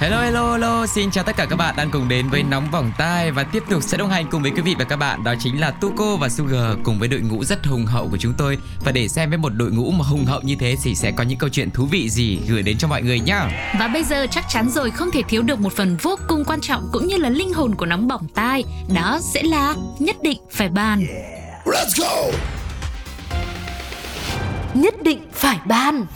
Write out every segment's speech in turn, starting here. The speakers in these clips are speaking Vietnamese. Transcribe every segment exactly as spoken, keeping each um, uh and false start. Hello, hello, hello. Xin chào tất cả các bạn đang cùng đến với Nóng Bỏng Tai. Và tiếp tục sẽ đồng hành cùng với quý vị và các bạn. Đó chính là Tuko và Sugar cùng với đội ngũ rất hùng hậu của chúng tôi. Và để xem với một đội ngũ mà hùng hậu như thế thì sẽ có những câu chuyện thú vị gì gửi đến cho mọi người nhá. Và bây giờ chắc chắn rồi, không thể thiếu được một phần vô cùng quan trọng cũng như là linh hồn của Nóng Bỏng Tai. Đó sẽ là nhất định phải bàn. Yeah. Let's go. Nhất định phải bàn.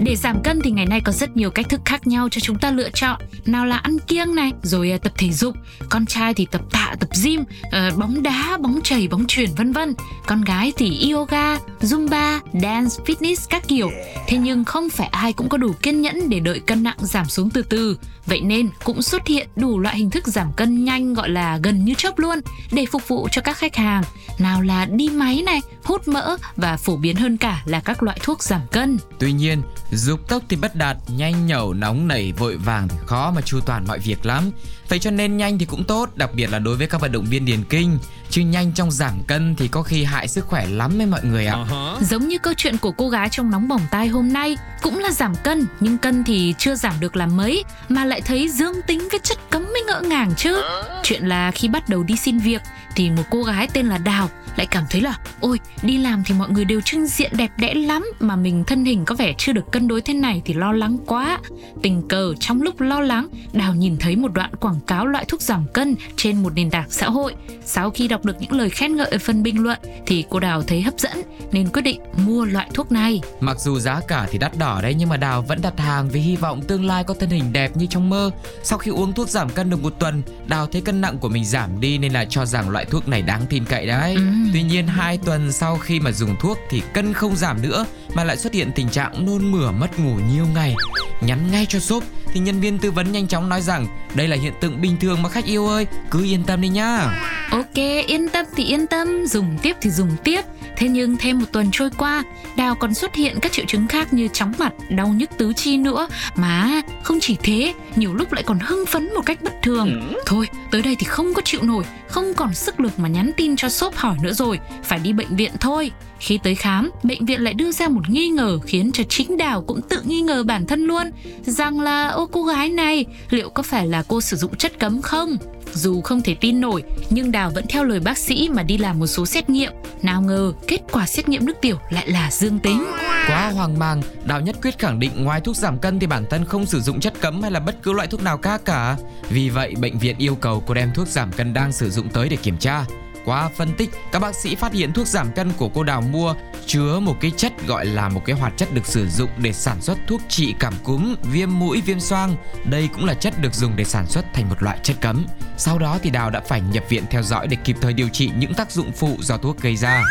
Để giảm cân thì ngày nay có rất nhiều cách thức khác nhau cho chúng ta lựa chọn. Nào là ăn kiêng này, rồi tập thể dục. Con trai thì tập tạ, tập gym, uh, bóng đá, bóng chày, bóng chuyền vân vân. Con gái thì yoga, zumba, dance, fitness các kiểu. Thế nhưng không phải ai cũng có đủ kiên nhẫn để đợi cân nặng giảm xuống từ từ. Vậy nên cũng xuất hiện đủ loại hình thức giảm cân nhanh gọi là gần như chớp luôn để phục vụ cho các khách hàng. Nào là đi máy này, hút mỡ và phổ biến hơn cả là các loại thuốc giảm cân. Tuy nhiên, dục tốc thì bất đạt, nhanh nhẩu, nóng nảy, vội vàng thì khó mà chu toàn mọi việc lắm. Vậy cho nên nhanh thì cũng tốt, đặc biệt là đối với các vận động viên điền kinh. Chứ nhanh trong giảm cân thì có khi hại sức khỏe lắm ấy mọi người ạ. Uh-huh. Giống như câu chuyện của cô gái trong Nóng Bỏng Tai hôm nay, cũng là giảm cân, nhưng cân thì chưa giảm được là mấy, mà lại thấy dương tính với chất cấm mới ngỡ ngàng chứ. Chuyện là khi bắt đầu đi xin việc, thì một cô gái tên là Đào lại cảm thấy là ôi, đi làm thì mọi người đều trưng diện đẹp đẽ lắm, mà mình thân hình có vẻ chưa được cân đối thế này thì lo lắng quá. Tình cờ trong lúc lo lắng, Đào nhìn thấy một đoạn quảng cáo loại thuốc giảm cân trên một nền tảng xã hội. Sau khi đọc được những lời khen ngợi ở phần bình luận thì cô Đào thấy hấp dẫn nên quyết định mua loại thuốc này. Mặc dù giá cả thì đắt đỏ đấy, nhưng mà Đào vẫn đặt hàng vì hy vọng tương lai có thân hình đẹp như trong mơ. Sau khi uống thuốc giảm cân được một tuần, Đào thấy cân nặng của mình giảm đi nên là cho rằng loại thuốc này đáng tin cậy đấy. Ừ. Tuy nhiên hai tuần sau khi mà dùng thuốc thì cân không giảm nữa mà lại xuất hiện tình trạng nôn mửa, mất ngủ nhiều ngày. Nhắn ngay cho shop thì nhân viên tư vấn nhanh chóng nói rằng đây là hiện tượng bình thường mà khách yêu ơi, cứ yên tâm đi nhá. Ok, yên tâm thì yên tâm, dùng tiếp thì dùng tiếp. Thế nhưng thêm một tuần trôi qua, Đào còn xuất hiện các triệu chứng khác như chóng mặt, đau nhức tứ chi nữa. Mà không chỉ thế, nhiều lúc lại còn hưng phấn một cách bất thường. Thôi, tới đây thì không có chịu nổi, không còn sức lực mà nhắn tin cho shop hỏi nữa rồi, phải đi bệnh viện thôi. Khi tới khám, bệnh viện lại đưa ra một nghi ngờ khiến cho chính Đào cũng tự nghi ngờ bản thân luôn, rằng là ô cô gái này, liệu có phải là cô sử dụng chất cấm không? Dù không thể tin nổi, nhưng Đào vẫn theo lời bác sĩ mà đi làm một số xét nghiệm. Nào ngờ, kết quả xét nghiệm nước tiểu lại là dương tính. Quá hoang mang, Đào nhất quyết khẳng định ngoài thuốc giảm cân thì bản thân không sử dụng chất cấm hay là bất cứ loại thuốc nào khác cả. Vì vậy, bệnh viện yêu cầu cô đem thuốc giảm cân đang sử dụng tới để kiểm tra. Qua phân tích, các bác sĩ phát hiện thuốc giảm cân của cô Đào mua chứa một cái chất gọi là một cái hoạt chất được sử dụng để sản xuất thuốc trị cảm cúm, viêm mũi, viêm xoang. Đây cũng là chất được dùng để sản xuất thành một loại chất cấm. Sau đó thì Đào đã phải nhập viện theo dõi để kịp thời điều trị những tác dụng phụ do thuốc gây ra.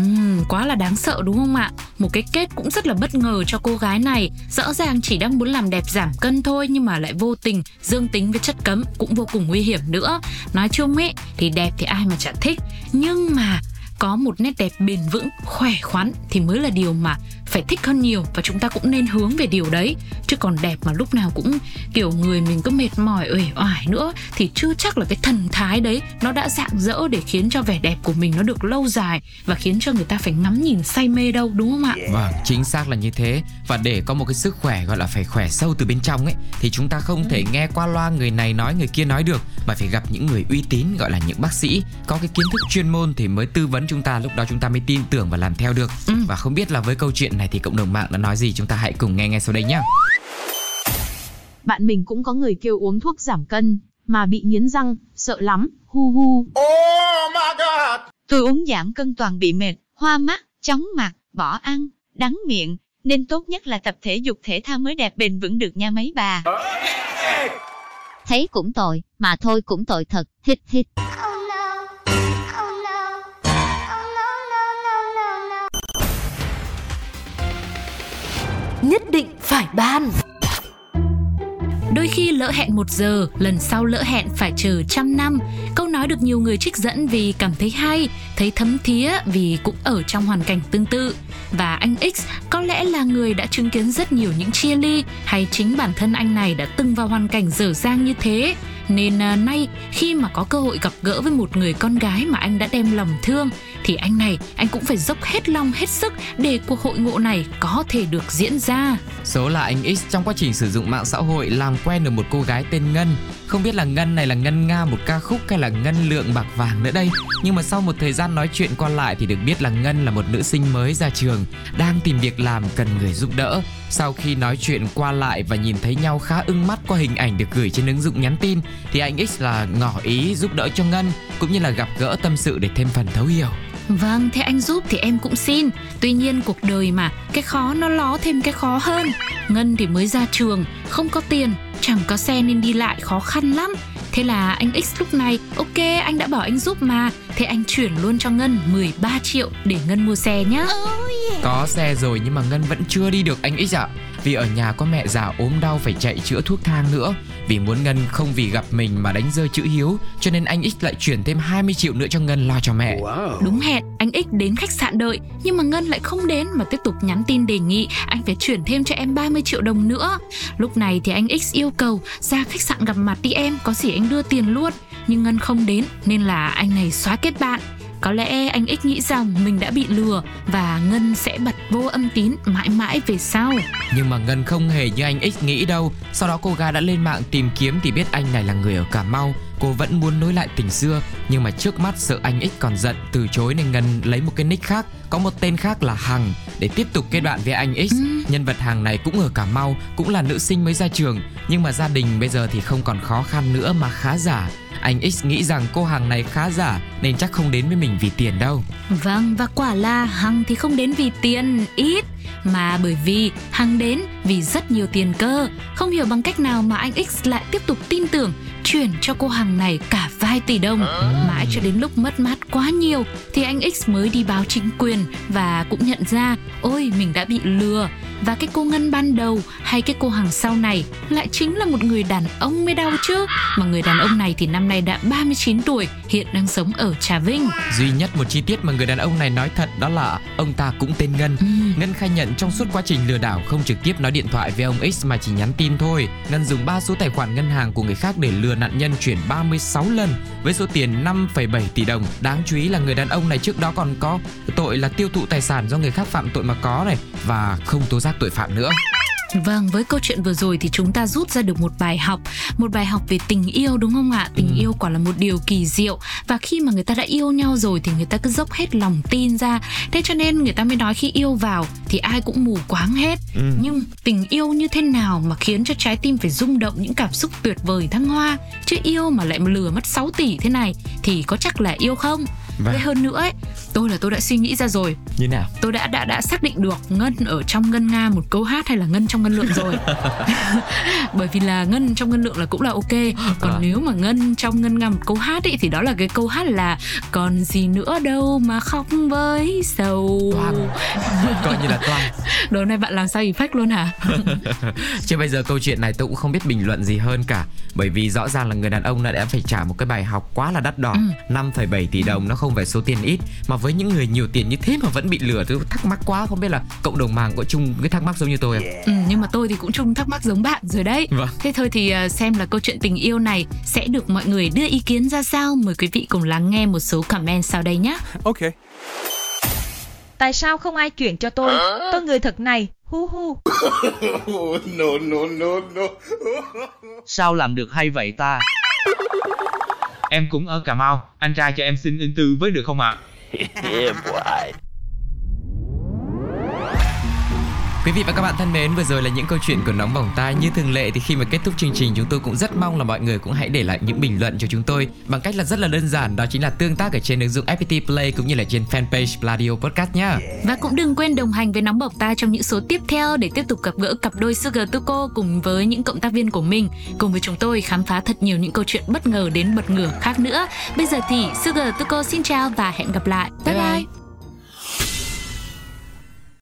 Uhm, quá là đáng sợ đúng không ạ? Một cái kết cũng rất là bất ngờ cho cô gái này. Rõ ràng chỉ đang muốn làm đẹp giảm cân thôi, nhưng mà lại vô tình dương tính với chất cấm, cũng vô cùng nguy hiểm nữa. Nói chung ấy, thì đẹp thì ai mà chẳng thích, nhưng mà có một nét đẹp bền vững, khỏe khoắn thì mới là điều mà phải thích hơn nhiều. Và chúng ta cũng nên hướng về điều đấy, chứ còn đẹp mà lúc nào cũng kiểu người mình cứ mệt mỏi, uể oải nữa thì chưa chắc là cái thần thái đấy nó đã rạng rỡ để khiến cho vẻ đẹp của mình nó được lâu dài và khiến cho người ta phải ngắm nhìn say mê đâu, đúng không ạ? Vâng, chính xác là như thế. Và để có một cái sức khỏe gọi là phải khỏe sâu từ bên trong ấy, thì chúng ta không ừ. thể nghe qua loa người này nói người kia nói được, mà phải gặp những người uy tín, gọi là những bác sĩ có cái kiến thức chuyên môn thì mới tư vấn chúng ta, lúc đó chúng ta mới tin tưởng và làm theo được. ừ. Và không biết là với câu chuyện này thì cộng đồng mạng đã nói gì, chúng ta hãy cùng nghe ngay sau đây nhé. Bạn mình cũng có người kêu uống thuốc giảm cân mà bị nghiến răng, sợ lắm, hu hu. Oh my god. Tôi uống giảm cân toàn bị mệt, hoa mắt, chóng mặt, bỏ ăn, đắng miệng, nên tốt nhất là tập thể dục thể thao mới đẹp bền vững được nha mấy bà. Thấy cũng tội, mà thôi cũng tội thật, hít hít. Nhất định phải ban. Đôi khi lỡ hẹn một giờ, lần sau lỡ hẹn phải chờ trăm năm. Câu nói được nhiều người trích dẫn vì cảm thấy hay, thấy thấm thía vì cũng ở trong hoàn cảnh tương tự. Và anh X có lẽ là người đã chứng kiến rất nhiều những chia ly, hay chính bản thân anh này đã từng vào hoàn cảnh dở dang như thế. Nên nay khi mà có cơ hội gặp gỡ với một người con gái mà anh đã đem lòng thương, thì anh này anh cũng phải dốc hết lòng hết sức để cuộc hội ngộ này có thể được diễn ra. Số là anh X trong quá trình sử dụng mạng xã hội làm quen được một cô gái tên Ngân. Không biết là Ngân này là Ngân Nga một ca khúc hay là Ngân Lượng Bạc Vàng nữa đây. Nhưng mà sau một thời gian nói chuyện qua lại thì được biết là Ngân là một nữ sinh mới ra trường, đang tìm việc làm cần người giúp đỡ. Sau khi nói chuyện qua lại và nhìn thấy nhau khá ưng mắt qua hình ảnh được gửi trên ứng dụng nhắn tin, thì anh X là ngỏ ý giúp đỡ cho Ngân, cũng như là gặp gỡ tâm sự để thêm phần thấu hiểu. Vâng, thế anh giúp thì em cũng xin. Tuy nhiên cuộc đời mà, cái khó nó ló thêm cái khó hơn. Ngân thì mới ra trường, không có tiền, chẳng có xe nên đi lại khó khăn lắm. Thế là anh X lúc này, ok anh đã bảo anh giúp mà, thế anh chuyển luôn cho Ngân mười ba triệu để Ngân mua xe nhá. Có xe rồi nhưng mà Ngân vẫn chưa đi được anh X ạ. Vì ở nhà có mẹ già ốm đau phải chạy chữa thuốc thang nữa. Vì muốn Ngân không vì gặp mình mà đánh rơi chữ hiếu, cho nên anh X lại chuyển thêm hai mươi triệu nữa cho Ngân lo cho mẹ. Wow. Đúng hẹn, anh X đến khách sạn đợi, nhưng mà Ngân lại không đến mà tiếp tục nhắn tin đề nghị anh phải chuyển thêm cho em ba mươi triệu đồng nữa. Lúc này thì anh X yêu cầu ra khách sạn gặp mặt đi em, có gì anh đưa tiền luôn. Nhưng Ngân không đến nên là anh này xóa kết bạn. Có lẽ anh X nghĩ rằng mình đã bị lừa và Ngân sẽ bật vô âm tín mãi mãi về sau. Nhưng mà Ngân không hề như anh X nghĩ đâu. Sau đó cô gái đã lên mạng tìm kiếm thì biết anh này là người ở Cà Mau. Cô vẫn muốn nối lại tình xưa, nhưng mà trước mắt sợ anh X còn giận từ chối nên Ngân lấy một cái nick khác, có một tên khác là Hằng, để tiếp tục kết bạn với anh X. Ừ. Nhân vật Hằng này cũng ở Cà Mau, cũng là nữ sinh mới ra trường, nhưng mà gia đình bây giờ thì không còn khó khăn nữa mà khá giả. Anh X nghĩ rằng cô Hằng này khá giả nên chắc không đến với mình vì tiền đâu. Vâng, và quả là Hằng thì không đến vì tiền ít, mà bởi vì Hằng đến vì rất nhiều tiền cơ. Không hiểu bằng cách nào mà anh X lại tiếp tục tin tưởng, chuyển cho cô Hằng này cả vài tỷ đồng. Mãi cho đến lúc mất mát quá nhiều thì anh X mới đi báo chính quyền và cũng nhận ra ôi mình đã bị lừa. Và cái cô Ngân ban đầu hay cái cô Hằng sau này lại chính là một người đàn ông mới đau chứ. Mà người đàn ông này thì năm nay đã ba mươi chín tuổi, hiện đang sống ở Trà Vinh. Duy nhất một chi tiết mà người đàn ông này nói thật đó là ông ta cũng tên Ngân. Ừ. Ngân khai nhận trong suốt quá trình lừa đảo không trực tiếp nói điện thoại với ông X mà chỉ nhắn tin thôi. Ngân dùng ba số tài khoản ngân hàng của người khác để lừa nạn nhân chuyển ba mươi sáu lần với số tiền năm phẩy bảy tỷ đồng. Đáng chú ý là người đàn ông này trước đó còn có tội là tiêu thụ tài sản do người khác phạm tội mà có này, và không tố giác tội phạm nữa. Vâng, với câu chuyện vừa rồi thì chúng ta rút ra được một bài học, một bài học về tình yêu đúng không ạ? Tình ừ. yêu quả là một điều kỳ diệu, và khi mà người ta đã yêu nhau rồi thì người ta cứ dốc hết lòng tin ra. Thế cho nên người ta mới nói khi yêu vào thì ai cũng mù quáng hết. Ừ. Nhưng tình yêu như thế nào mà khiến cho trái tim phải rung động những cảm xúc tuyệt vời thăng hoa? Chứ yêu mà lại lừa mất sáu tỷ thế này thì có chắc là yêu không? Với hơn nữa ấy, tôi là tôi đã suy nghĩ ra rồi. Như nào? Tôi đã đã đã xác định được Ngân ở trong Ngân Nga một câu hát hay là Ngân trong Ngân Lượng rồi. Bởi vì là Ngân trong Ngân Lượng là cũng là ok. Còn à. nếu mà Ngân trong Ngân Nga một câu hát ấy thì đó là cái câu hát là còn gì nữa đâu mà khóc với sầu. Coi như là toan. Đồ này bạn làm sao effect luôn hả? Chứ bây giờ câu chuyện này tôi cũng không biết bình luận gì hơn cả, bởi vì rõ ràng là người đàn ông đã phải trả một cái bài học quá là đắt đỏ. Ừ. năm phẩy bảy tỷ đồng nó không không phải số tiền ít, mà với những người nhiều tiền như thế mà vẫn bị lừa. Tôi thắc mắc quá, không biết là cộng đồng mạng có chung cái thắc mắc giống như tôi không? Yeah. Ừ, nhưng mà tôi thì cũng chung thắc mắc giống bạn rồi đấy. Vâng. Thế thôi thì xem là câu chuyện tình yêu này sẽ được mọi người đưa ý kiến ra sao. Mời quý vị cùng lắng nghe một số comment sau đây nhé. Ok. Tại sao không ai chuyển cho tôi? Tôi người thật này. Hu hu. No, no, no, no. Sao làm được hay vậy ta? Em cũng ở Cà Mau, anh trai cho em xin in tư với được không ạ? À? Quý vị và các bạn thân mến, vừa rồi là những câu chuyện của Nóng Bỏng Tai. Như thường lệ thì khi mà kết thúc chương trình, chúng tôi cũng rất mong là mọi người cũng hãy để lại những bình luận cho chúng tôi bằng cách là rất là đơn giản, đó chính là tương tác ở trên ứng dụng ép pê tê Play cũng như là trên fanpage Radio Podcast nhá. Và cũng đừng quên đồng hành với Nóng Bỏng Tai trong những số tiếp theo để tiếp tục gặp gỡ cặp đôi Sugar Tuko cùng với những cộng tác viên của mình, cùng với chúng tôi khám phá thật nhiều những câu chuyện bất ngờ đến bật ngửa khác nữa. Bây giờ thì Sugar Tuko xin chào và hẹn gặp lại. Bye bye. bye.